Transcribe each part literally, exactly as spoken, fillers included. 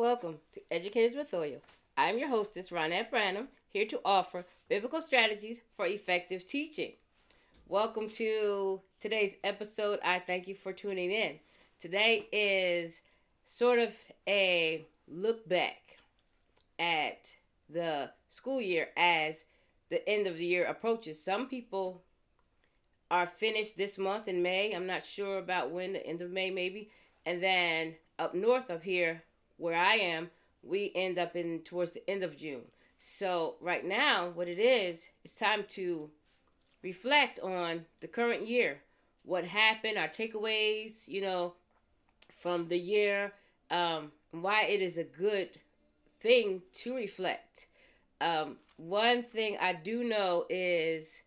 Welcome to Educators with Oil. I'm your hostess, Ronette Branham, here to offer biblical strategies for effective teaching. Welcome to today's episode. I thank you for tuning in. Today is sort of a look back at the school year as the end of the year approaches. Some people are finished this month in May. I'm not sure about when, the end of May maybe. And then up north up here, where I am, we end up in towards the end of June. So right now, what it is, it's time to reflect on the current year. What happened, our takeaways, you know, from the year, um, why it is a good thing to reflect. Um, one thing I do know is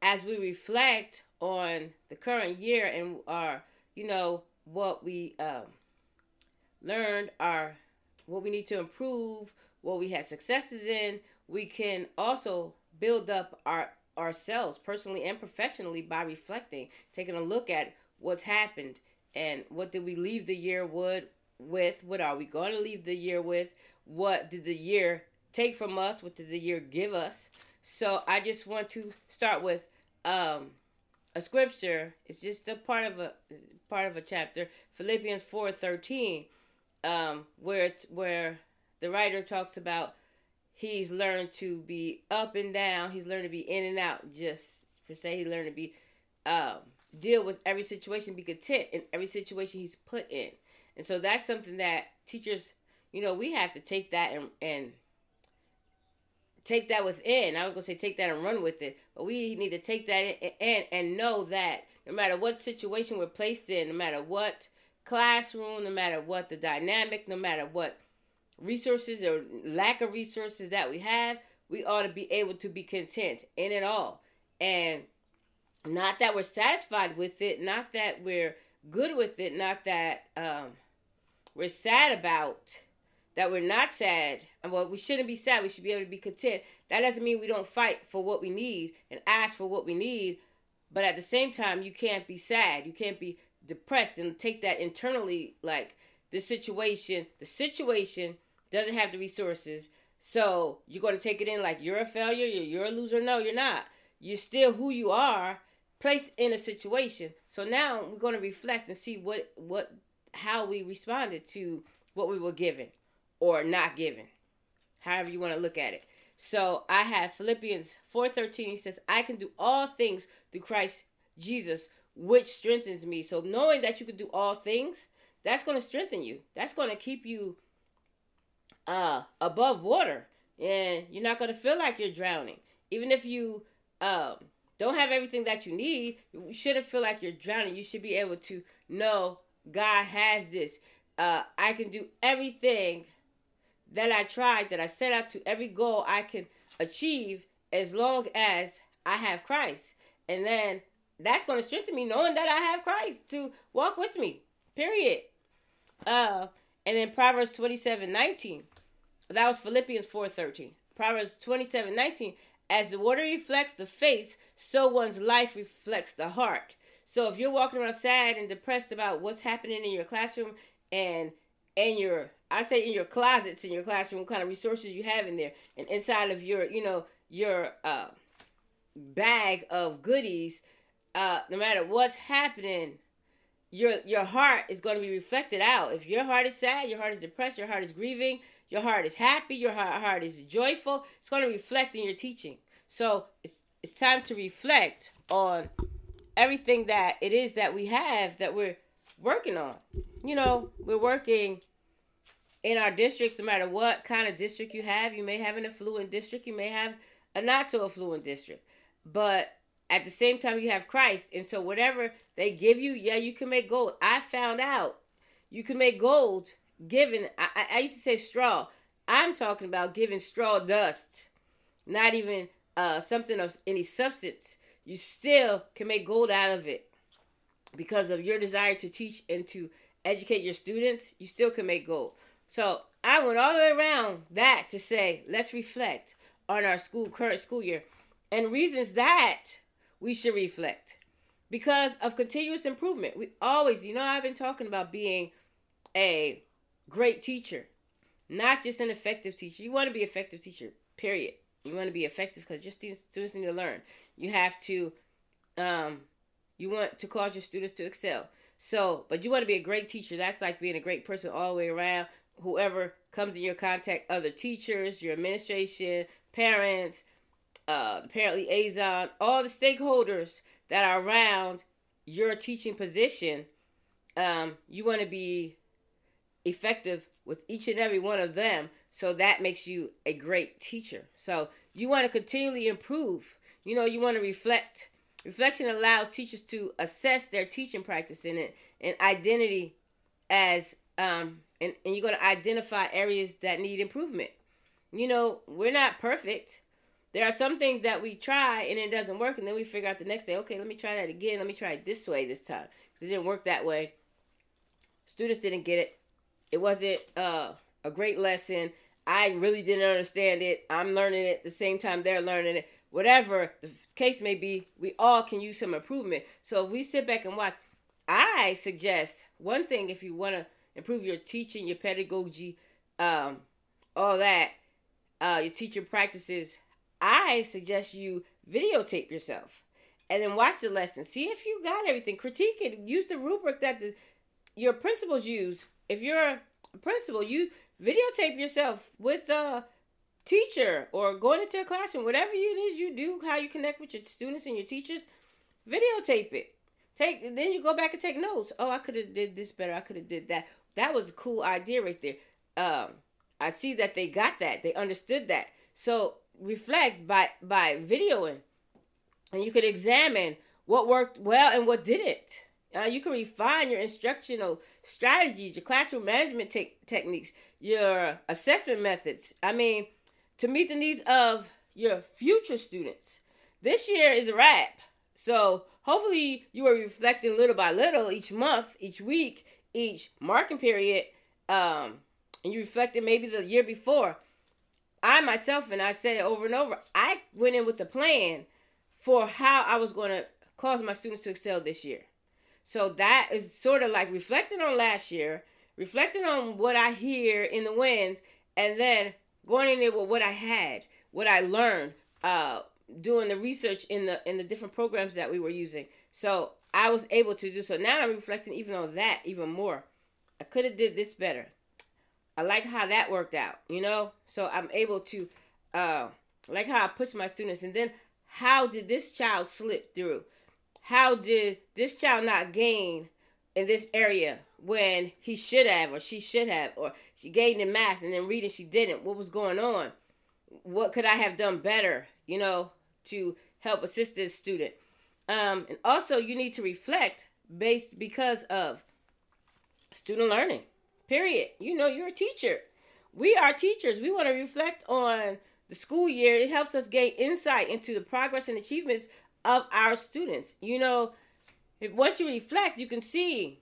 as we reflect on the current year and our, you know, what we... Um, learned our what we need to improve, what we had successes in, we can also build up our ourselves personally and professionally by reflecting, taking a look at what's happened and what did we leave the year would with, what are we going to leave the year with, what did the year take from us, what did the year give us. So I just want to start with um a scripture. It's just a part of a part of a chapter, Philippians four thirteen. Um, where it's, where the writer talks about he's learned to be up and down. He's learned to be in and out. Just per se, he learned to be um, deal with every situation, be content in every situation he's put in. And so that's something that teachers, you know, we have to take that and, and take that within. I was going to say take that and run with it. But we need to take that in and, and know that no matter what situation we're placed in, no matter what classroom, no matter what the dynamic, no matter what resources or lack of resources that we have, we ought to be able to be content in it all. And not that we're satisfied with it, not that we're good with it, not that um, we're sad about, that we're not sad. Well, we shouldn't be sad. We should be able to be content. That doesn't mean we don't fight for what we need and ask for what we need. But at the same time, you can't be sad. You can't be depressed and take that internally, like the situation the situation doesn't have the resources, so you're going to take it in like you're a failure, you're, you're a loser. No, you're not. You're still who you are, placed in a situation. So now we're going to reflect and see what what how we responded to what we were given or not given, however you want to look at it. So I have Philippians four thirteen says, I can do all things through Christ Jesus, which strengthens me. So knowing that you can do all things, that's going to strengthen you. That's going to keep you uh, above water. And you're not going to feel like you're drowning. Even if you um, don't have everything that you need, you shouldn't feel like you're drowning. You should be able to know God has this. Uh, I can do everything that I tried, that I set out to, every goal I can achieve as long as I have Christ. And then that's going to strengthen me knowing that I have Christ to walk with me, period. Uh, and then Proverbs twenty-seven nineteen. That was Philippians four thirteen. Proverbs twenty-seven nineteen. As the water reflects the face, so one's life reflects the heart. So if you're walking around sad and depressed about what's happening in your classroom and in your, I say in your closets in your classroom, what kind of resources you have in there, and inside of your, you know, your uh, bag of goodies, Uh, no matter what's happening, your your heart is going to be reflected out. If your heart is sad, your heart is depressed, your heart is grieving, your heart is happy, your heart, heart is joyful, it's going to reflect in your teaching. So it's it's time to reflect on everything that it is that we have that we're working on. You know, we're working in our districts, no matter what kind of district you have. You may have an affluent district, you may have a not so affluent district, but at the same time, you have Christ. And so whatever they give you, yeah, you can make gold. I found out you can make gold giving. I, I used to say straw. I'm talking about giving straw dust, not even uh, something of any substance. You still can make gold out of it because of your desire to teach and to educate your students. You still can make gold. So I went all the way around that to say, let's reflect on our school current school year and reasons that we should reflect because of continuous improvement. We always, you know, I've been talking about being a great teacher. Not just an effective teacher. You want to be an effective teacher, period. You want to be effective because your students need to learn. You have to, um, you want to cause your students to excel. So, but you want to be a great teacher. That's like being a great person all the way around. Whoever comes in your contact, other teachers, your administration, parents, uh, the parent liaison, all the stakeholders that are around your teaching position, um, you want to be effective with each and every one of them. So that makes you a great teacher. So you want to continually improve. You know, you want to reflect. Reflection allows teachers to assess their teaching practice in it and identity as, um, and, and you're going to identify areas that need improvement. You know, we're not perfect. There are some things that we try and it doesn't work. And then we figure out the next day, okay, let me try that again. Let me try it this way this time. Because it didn't work that way. Students didn't get it. It wasn't uh, a great lesson. I really didn't understand it. I'm learning it at the same time they're learning it. Whatever the case may be, we all can use some improvement. So if we sit back and watch, I suggest one thing if you want to improve your teaching, your pedagogy, um, all that, uh, your teaching practices, I suggest you videotape yourself and then watch the lesson. See if you got everything. Critique it. Use the rubric that the, your principals use. If you're a principal, you videotape yourself with a teacher or going into a classroom, whatever it is you do, how you connect with your students and your teachers, videotape it. Take then you go back and take notes. Oh, I could have did this better. I could have did that. That was a cool idea right there. Um, I see that they got that. They understood that. So reflect by by videoing, and you could examine what worked well and what didn't. Uh, you can refine your instructional strategies, your classroom management te- techniques, your assessment methods. I mean, to meet the needs of your future students. This year is a wrap. So hopefully you are reflecting little by little each month, each week, each marking period. Um, and you reflected maybe the year before. I myself, and I said it over and over, I went in with a plan for how I was going to cause my students to excel this year. So that is sort of like reflecting on last year, reflecting on what I hear in the wind, and then going in there with what I had, what I learned, uh, doing the research in the in the different programs that we were using. So I was able to do so. Now I'm reflecting even on that even more. I could have did this better. I like how that worked out, you know? So I'm able to, uh, like how I push my students. And then how did this child slip through? How did this child not gain in this area when he should have or she should have, or she gained in math and then reading she didn't? What was going on? What could I have done better, you know, to help assist this student? Um, and also you need to reflect based because of student learning, period. You know, you're a teacher. We are teachers. We want to reflect on the school year. It helps us gain insight into the progress and achievements of our students. You know, if once you reflect, you can see,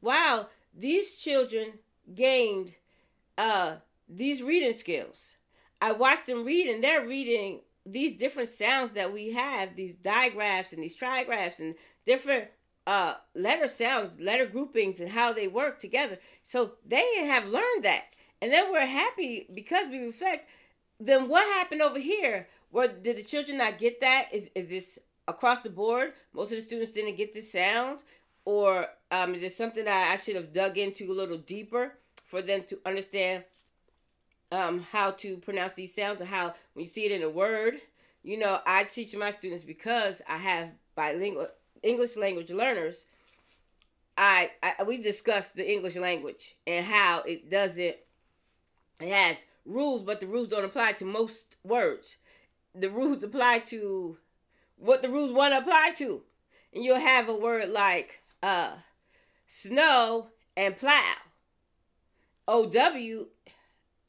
wow, these children gained uh, these reading skills. I watched them read, and they're reading these different sounds that we have, these digraphs and these trigraphs and different uh, letter sounds, letter groupings, and how they work together. So they have learned that. And then we're happy because we reflect. Then what happened over here? Where did the children not get that? Is is this across the board? Most of the students didn't get this sound? Or um, is it something that I should have dug into a little deeper for them to understand um, how to pronounce these sounds or how when you see it in a word? You know, I teach my students because I have bilingual English language learners. I, I we discussed the English language and how it doesn't, it has rules, but the rules don't apply to most words. The rules apply to what the rules want to apply to. And you'll have a word like uh, snow and plow. O W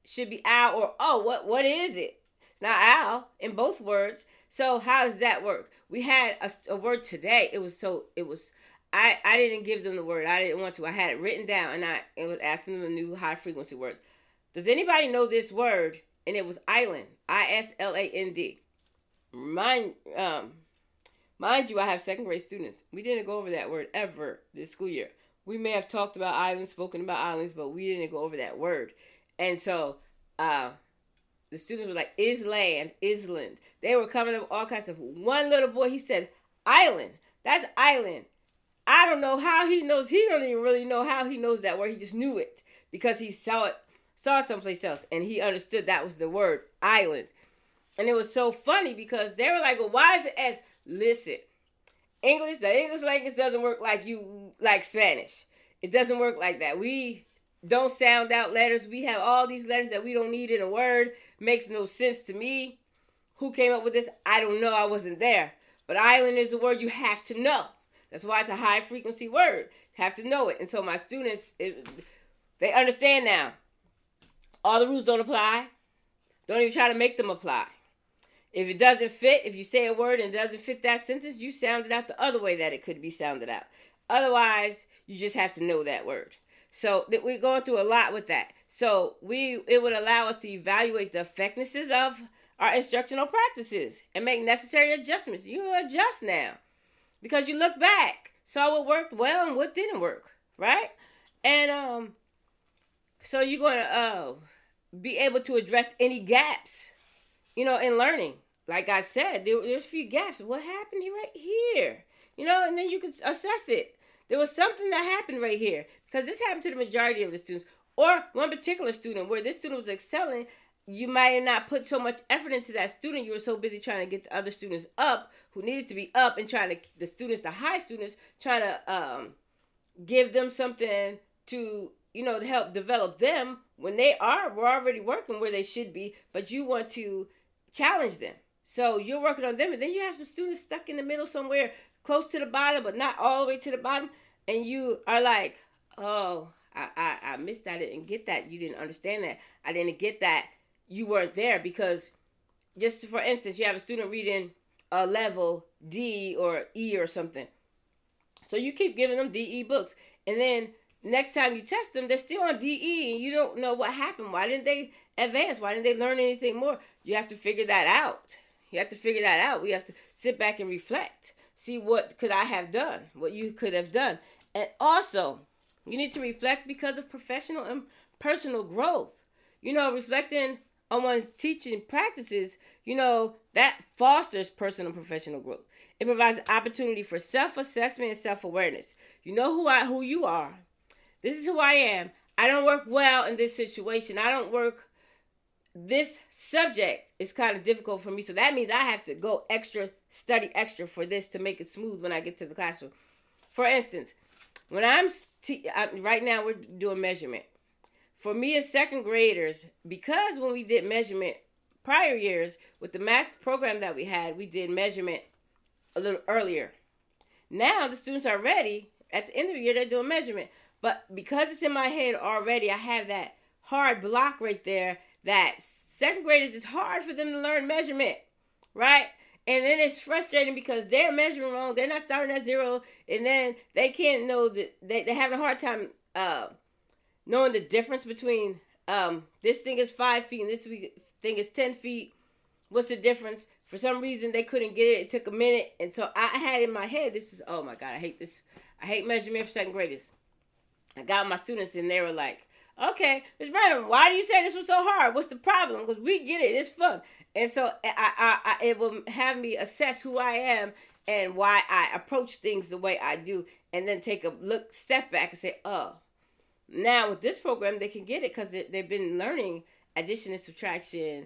should be owl or oh. What, what is it? It's not owl in both words. So how does that work? We had a, a word today. It was so, it was, I, I didn't give them the word. I didn't want to. I had it written down and I it was asking them the new high frequency words. Does anybody know this word? And it was island, I S L A N D. Mind, um, mind you, I have second grade students. We didn't go over that word ever this school year. We may have talked about islands, spoken about islands, but we didn't go over that word. And so uh, the students were like, Island, Island. They were coming up with all kinds of, one little boy, he said, island. That's island. I don't know how he knows. He don't even really know how he knows that word. He just knew it because he saw it, saw it someplace else. And he understood that was the word, island. And it was so funny because they were like, well, why is it S? Listen, English, the English language doesn't work like you, like Spanish. It doesn't work like that. We don't sound out letters. We have all these letters that we don't need in a word. Makes no sense to me. Who came up with this? I don't know. I wasn't there. But island is a word you have to know. That's why it's a high frequency word. You have to know it. And so my students, it, they understand now. All the rules don't apply. Don't even try to make them apply. If it doesn't fit, if you say a word and it doesn't fit that sentence, you sound it out the other way that it could be sounded out. Otherwise, you just have to know that word. So that we're going through a lot with that. So we it would allow us to evaluate the effectiveness of our instructional practices and make necessary adjustments. You adjust now because you look back, saw what worked well and what didn't work, right? And um, so you're going to uh, be able to address any gaps, you know, in learning. Like I said, there, there's a few gaps. What happened right here? You know, and then you could assess it. There was something that happened right here because this happened to the majority of the students or one particular student where this student was excelling. You might have not put so much effort into that student. You were so busy trying to get the other students up who needed to be up and trying to, the students, the high students, trying to um, give them something to, you know, to help develop them when they are, we're already working where they should be, but you want to challenge them. So you're working on them and then you have some students stuck in the middle somewhere close to the bottom, but not all the way to the bottom. And you are like, oh, I, I, I missed that. I didn't get that. You didn't understand that. I didn't get that. You weren't there because, just for instance, you have a student reading a level D or E or something. So you keep giving them D E books. And then next time you test them, they're still on D E and you don't know what happened. Why didn't they advance? Why didn't they learn anything more? You have to figure that out. You have to figure that out. We have to sit back and reflect. See what could I have done, what you could have done. And also, you need to reflect because of professional and personal growth. You know, reflecting on one's teaching practices, you know, that fosters personal and professional growth. It provides an opportunity for self-assessment and self-awareness. You know who I, who you are. This is who I am. I don't work well in this situation. I don't work, this subject is kind of difficult for me. So that means I have to go extra, study extra for this to make it smooth when I get to the classroom. For instance, when I'm, te- I'm right now we're doing measurement. For me as second graders, because when we did measurement prior years with the math program that we had, we did measurement a little earlier. Now the students are ready. At the end of the year, they're doing measurement. But because it's in my head already, I have that hard block right there that second graders, it's hard for them to learn measurement, right? And then it's frustrating because they're measuring wrong. They're not starting at zero. And then they can't know that they, they're having a hard time uh, knowing the difference between um, this thing is five feet and this thing is ten feet. What's the difference? For some reason, they couldn't get it. It took a minute. And so I had in my head, this is, oh my God, I hate this. I hate measurement for second graders. I got my students and they were like, okay, Miz Branham, why do you say this was so hard? What's the problem? Because we get it. It's fun. And so I, I, I, it will have me assess who I am and why I approach things the way I do and then take a look, step back and say, oh, now with this program, they can get it because they, they've been learning addition and subtraction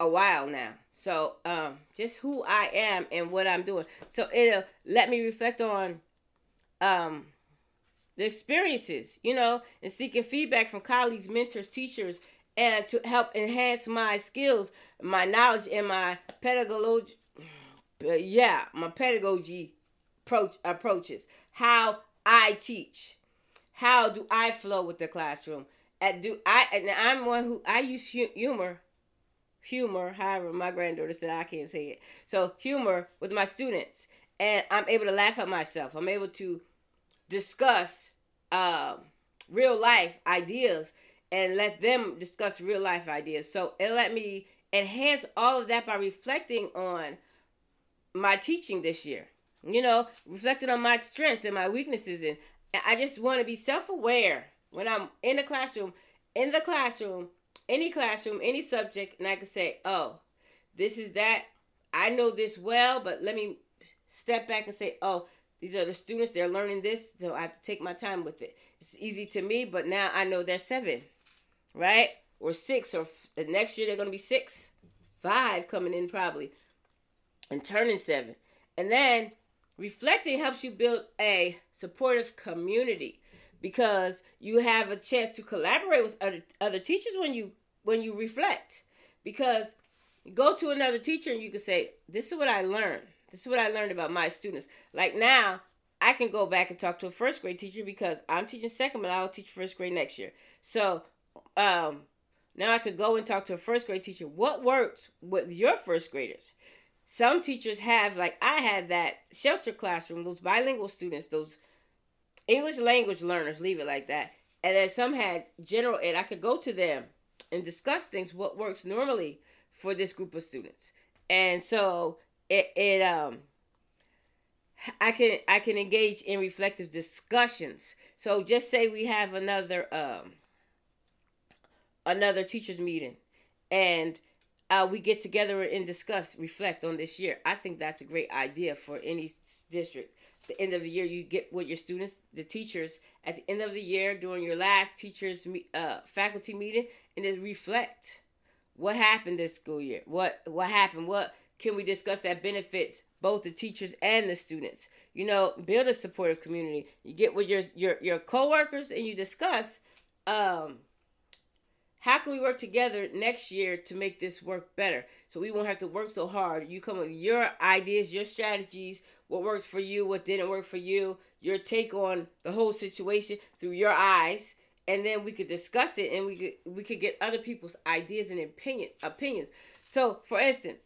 a while now. So um, just who I am and what I'm doing. So it'll let me reflect on um, the experiences, you know, and seeking feedback from colleagues, mentors, teachers, and to help enhance my skills, my knowledge, and my pedagogy, yeah, my pedagogy approach, approaches, how I teach. How do I flow with the classroom? At do I? And I'm one who I use humor, humor. However, my granddaughter said I can't say it. So humor with my students, and I'm able to laugh at myself. I'm able to discuss um, real life ideas and let them discuss real life ideas. So it let me enhance all of that by reflecting on my teaching this year. You know, reflecting on my strengths and my weaknesses and I just want to be self-aware when I'm in the classroom in the classroom, any classroom, any subject, and I can say, oh, this is that. I know this well, but let me step back and say, oh, these are the students. They're learning this, so I have to take my time with it. It's easy to me, but now I know they're seven, right? Or six, or f- the next year they're going to be six, five coming in probably, and turning seven. And then reflecting helps you build a supportive community because you have a chance to collaborate with other other teachers when you when you reflect. Because you go to another teacher and you can say, this is what I learned. This is what I learned about my students. Like now, I can go back and talk to a first grade teacher because I'm teaching second, but I'll teach first grade next year. So um, now I could go and talk to a first grade teacher. What works with your first graders? Some teachers have, like I had that shelter classroom, those bilingual students, those English language learners, leave it like that. And then some had general ed. I could go to them and discuss things, what works normally for this group of students. And so it, it um I can I can engage in reflective discussions. So just say we have another um another teachers meeting and Uh, we get together and discuss, reflect on this year. I think that's a great idea for any district. At the end of the year, you get with your students, the teachers, at the end of the year, during your last teachers uh, faculty meeting, and then reflect. What happened this school year? What what happened? What can we discuss that benefits both the teachers and the students? You know, build a supportive community. You get with your your, your coworkers and you discuss um how can we work together next year to make this work better? So we won't have to work so hard. You come with your ideas, your strategies, what works for you, what didn't work for you, your take on the whole situation through your eyes, and then we could discuss it and we could, we could get other people's ideas and opinion opinions. So, for instance,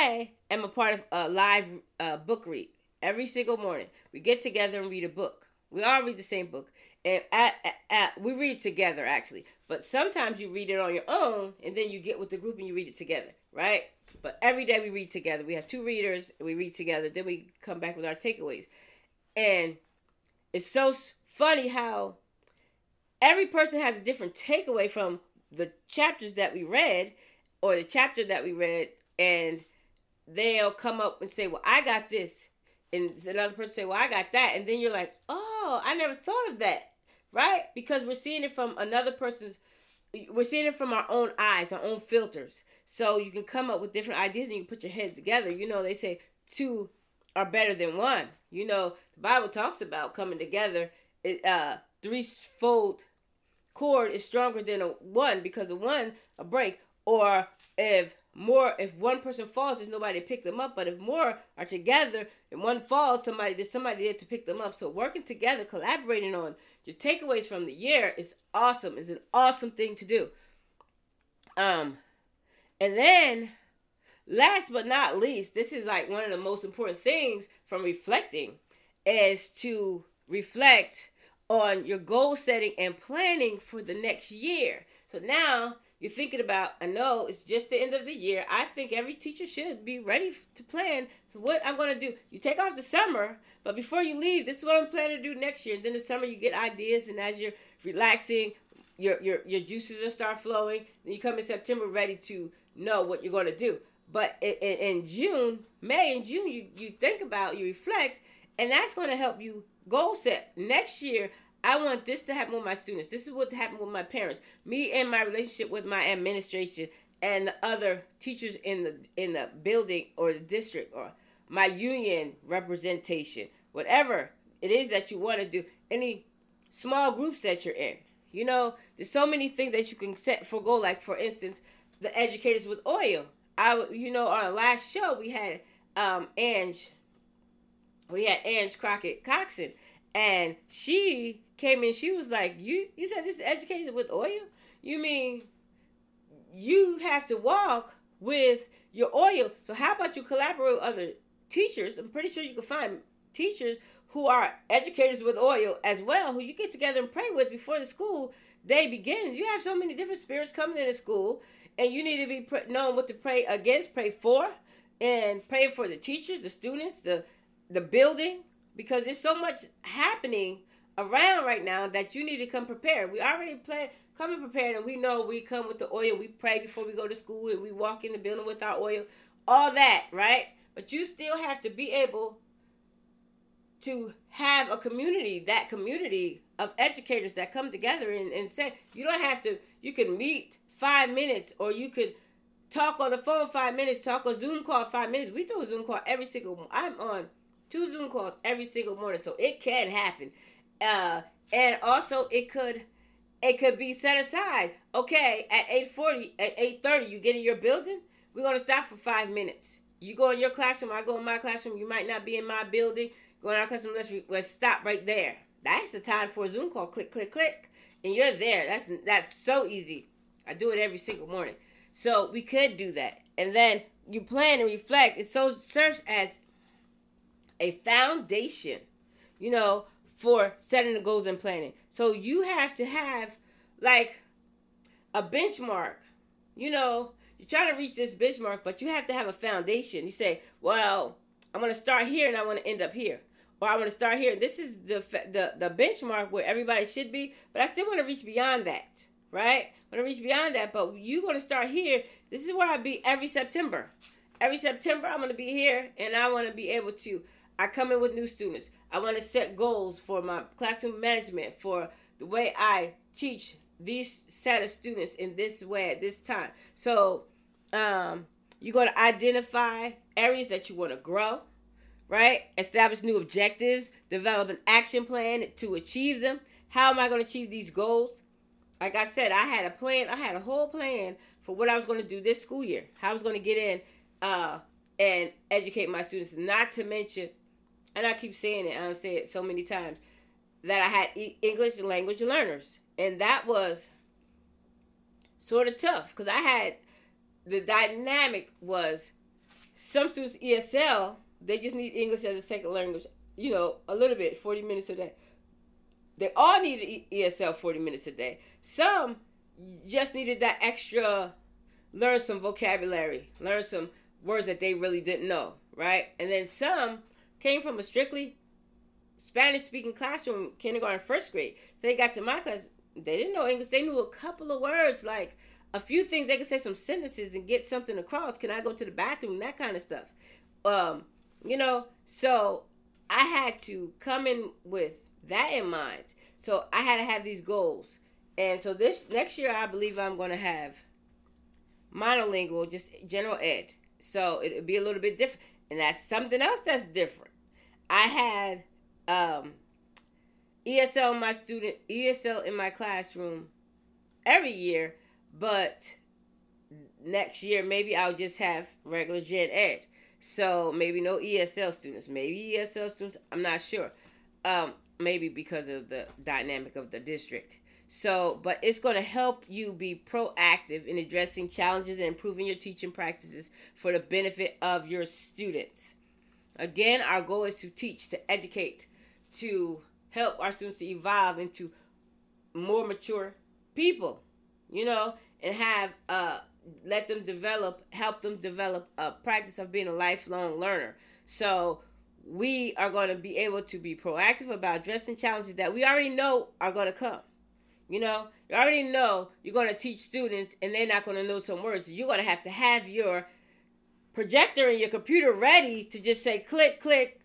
I am a part of a live uh, book read every single morning. We get together and read a book. We all read the same book, and at, at, at, we read together, actually. But sometimes you read it on your own, and then you get with the group and you read it together, right? But every day we read together. We have two readers, and we read together. Then we come back with our takeaways. And it's so funny how every person has a different takeaway from the chapters that we read or the chapter that we read, and they'll come up and say, well, I got this. And another person say, well, I got that. And then you're like, oh, I never thought of that, right? Because we're seeing it from another person's, we're seeing it from our own eyes, our own filters. So you can come up with different ideas and you put your heads together. You know, they say two are better than one. You know, the Bible talks about coming together. It, uh, threefold cord is stronger than a one because a one, a break, or if more, if one person falls, there's nobody to pick them up. But if more are together and one falls, somebody there's somebody there to pick them up. So working together, collaborating on your takeaways from the year is awesome. It's an awesome thing to do. Um, and then, last but not least, this is like one of the most important things from reflecting is to reflect on your goal setting and planning for the next year. So now you're thinking about, I know it's just the end of the year. I think every teacher should be ready to plan. So what I'm going to do, you take off the summer, but before you leave, this is what I'm planning to do next year. And then the summer you get ideas, and as you're relaxing, your your your juices will start flowing. Then you come in September ready to know what you're going to do. But in, in June, May and June, you, you think about, you reflect, and that's going to help you goal set. Next year, I want this to happen with my students. This is what happened with my parents. Me and my relationship with my administration and the other teachers in the in the building or the district or my union representation. Whatever it is that you want to do. Any small groups that you're in. You know, there's so many things that you can set for goal. Like, for instance, the Educators with Oil. I, you know, on our last show, we had um, Ange. We had Ange Crockett Coxon. And she came in, she was like, you you said this is Educated with Oil? You mean you have to walk with your oil. So how about you collaborate with other teachers? I'm pretty sure you can find teachers who are Educators with Oil as well, who you get together and pray with before the school day begins. You have so many different spirits coming into school, and you need to be pre- knowing what to pray against, pray for, and pray for the teachers, the students, the the building. Because there's so much happening around right now that you need to come prepared. We already plan, come and prepared, and we know we come with the oil. We pray before we go to school, and we walk in the building with our oil. All that, right? But you still have to be able to have a community, that community of educators that come together and, and say, you don't have to, you can meet five minutes or you could talk on the phone five minutes, talk on Zoom call five minutes. We do a Zoom call every single morning. I'm on two Zoom calls every single morning, so it can happen. Uh, and also it could, it could be set aside. Okay, at eight forty, at eight thirty, you get in your building, we're going to stop for five minutes. You go in your classroom, I go in my classroom, you might not be in my building, go in our classroom, let's, re- let's stop right there. That's the time for a Zoom call, click, click, click, and you're there. That's that's so easy. I do it every single morning. So we could do that. And then you plan and reflect. It so serves as a foundation, you know, for setting the goals and planning. So you have to have, like, a benchmark, you know. You try to reach this benchmark, but you have to have a foundation. You say, well, I'm going to start here and I want to end up here. Or I want to start here. This is the, the the benchmark where everybody should be, but I still want to reach beyond that, right? I want to reach beyond that, but you're going to start here. This is where I'll be every September. Every September, I'm going to be here, and I want to be able to. I come in with new students. I want to set goals for my classroom management, for the way I teach these set of students in this way at this time. So um, you're going to identify areas that you want to grow, right? Establish new objectives, develop an action plan to achieve them. How am I going to achieve these goals? Like I said, I had a plan. I had a whole plan for what I was going to do this school year, how I was going to get in uh, and educate my students, not to mention, and I keep saying it, I've said it so many times, that I had e- English language learners. And that was sort of tough because I had, the dynamic was some students E S L, they just need English as a second language, you know, a little bit, forty minutes a day. They all needed E S L forty minutes a day. Some just needed that extra, learn some vocabulary, learn some words that they really didn't know, right? And then some came from a strictly Spanish-speaking classroom, kindergarten, first grade. They got to my class. They didn't know English. They knew a couple of words, like a few things. They could say some sentences and get something across. Can I go to the bathroom? That kind of stuff. Um, you know, so I had to come in with that in mind. So I had to have these goals. And so this next year, I believe I'm going to have monolingual, just general ed. So it'll be a little bit different. And that's something else that's different. I had um, E S L in my student, E S L in my classroom every year, but next year maybe I'll just have regular gen ed. So maybe no E S L students, maybe E S L students, I'm not sure. Um, maybe because of the dynamic of the district. So, but it's going to help you be proactive in addressing challenges and improving your teaching practices for the benefit of your students. Again, our goal is to teach, to educate, to help our students to evolve into more mature people, you know, and have, uh, let them develop, help them develop a practice of being a lifelong learner. So we are going to be able to be proactive about addressing challenges that we already know are going to come. You know, you already know you're going to teach students and they're not going to know some words. You're going to have to have your projector and your computer ready to just say, click, click.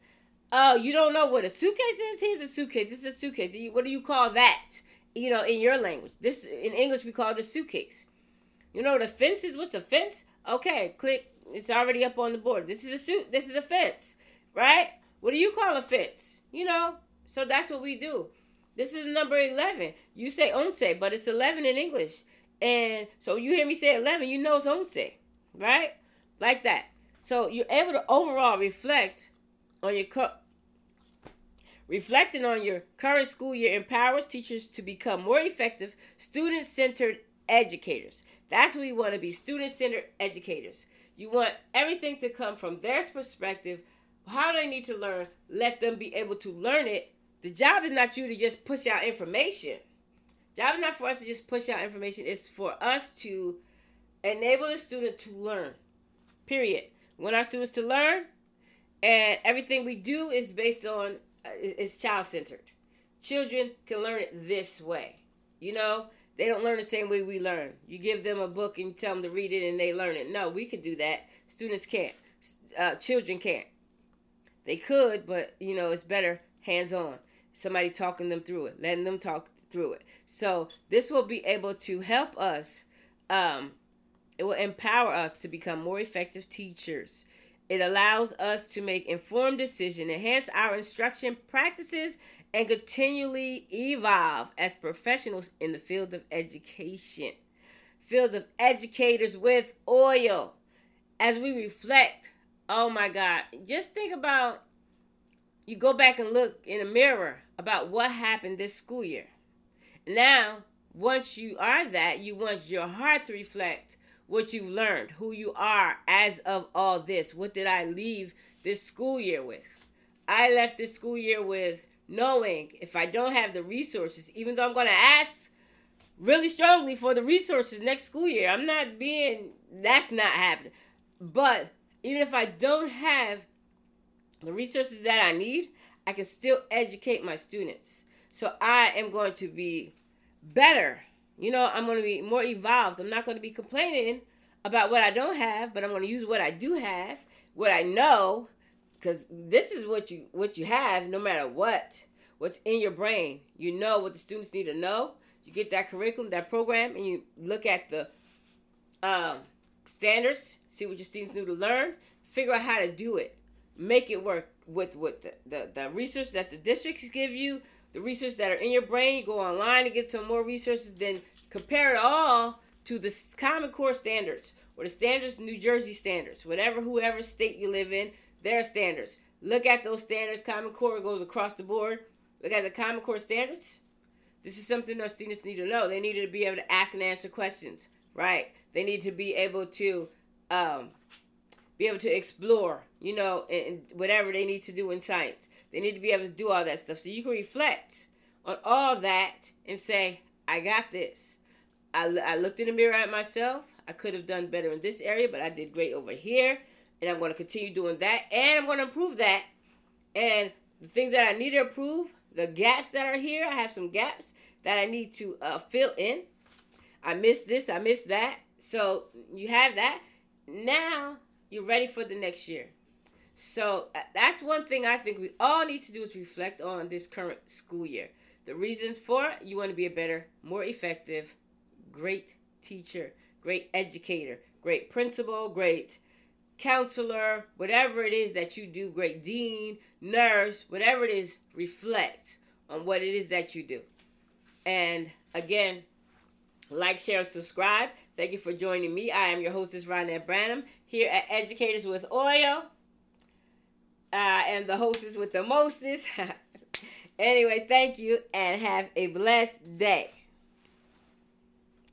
Oh, you don't know what a suitcase is? Here's a suitcase. This is a suitcase. What do you call that? You know, in your language. This in English, we call it a suitcase. You know, the fence is, what's a fence? Okay, click. It's already up on the board. This is a suit. This is a fence, right? What do you call a fence? You know, so that's what we do. This is number eleven. You say once, but it's eleven in English. And so you hear me say eleven, you know it's once, right? Like that. So you're able to overall reflect on your... Co- reflecting on your current school year empowers teachers to become more effective, student-centered educators. That's what we want to be, student-centered educators. You want everything to come from their perspective, how they need to learn, let them be able to learn it. The job is not you to just push out information. Job is not for us to just push out information. It's for us to enable the student to learn, period. We want our students to learn, and everything we do is based on, is child-centered. Children can learn it this way. You know, they don't learn the same way we learn. You give them a book and you tell them to read it and they learn it. No, we could do that. Students can't. Uh, children can't. They could, but, you know, it's better hands-on. Somebody talking them through it, letting them talk through it. So this will be able to help us. Um, it will empower us to become more effective teachers. It allows us to make informed decisions, enhance our instruction practices, and continually evolve as professionals in the field of education. Field of educators with oil. As we reflect, oh my God, just think about, you go back and look in a mirror about what happened this school year. Now, once you are that, you want your heart to reflect what you've learned, who you are as of all this. What did I leave this school year with? I left this school year with knowing if I don't have the resources, even though I'm going to ask really strongly for the resources next school year, I'm not being, that's not happening. But even if I don't have the resources that I need, I can still educate my students. So I am going to be better. You know, I'm going to be more evolved. I'm not going to be complaining about what I don't have, but I'm going to use what I do have, what I know, because this is what you what you have no matter what, what's in your brain. You know what the students need to know. You get that curriculum, that program, and you look at the um, standards, see what your students need to learn, figure out how to do it, make it work with, with the, the, the research that the districts give you, the research that are in your brain. You go online and get some more resources, then compare it all to the Common Core standards or the standards, New Jersey standards, whatever, whoever state you live in, their standards. Look at those standards. Common Core goes across the board. Look at the Common Core standards. This is something our students need to know. They need to be able to ask and answer questions, right? They need to be able to um, be able to explore, you know, and whatever they need to do in science. They need to be able to do all that stuff. So you can reflect on all that and say, I got this. I, I looked in the mirror at myself. I could have done better in this area, but I did great over here. And I'm going to continue doing that. And I'm going to improve that. And the things that I need to improve, the gaps that are here, I have some gaps that I need to uh, fill in. I missed this. I missed that. So you have that. Now you're ready for the next year. So that's one thing I think we all need to do is reflect on this current school year. The reason for it, you want to be a better, more effective, great teacher, great educator, great principal, great counselor, whatever it is that you do, great dean, nurse, whatever it is, reflect on what it is that you do. And again, like, share, and subscribe. Thank you for joining me. I am your hostess, Ronette Branham, here at Educators with Oil. I am the hostess with the mostest. Anyway, thank you and have a blessed day.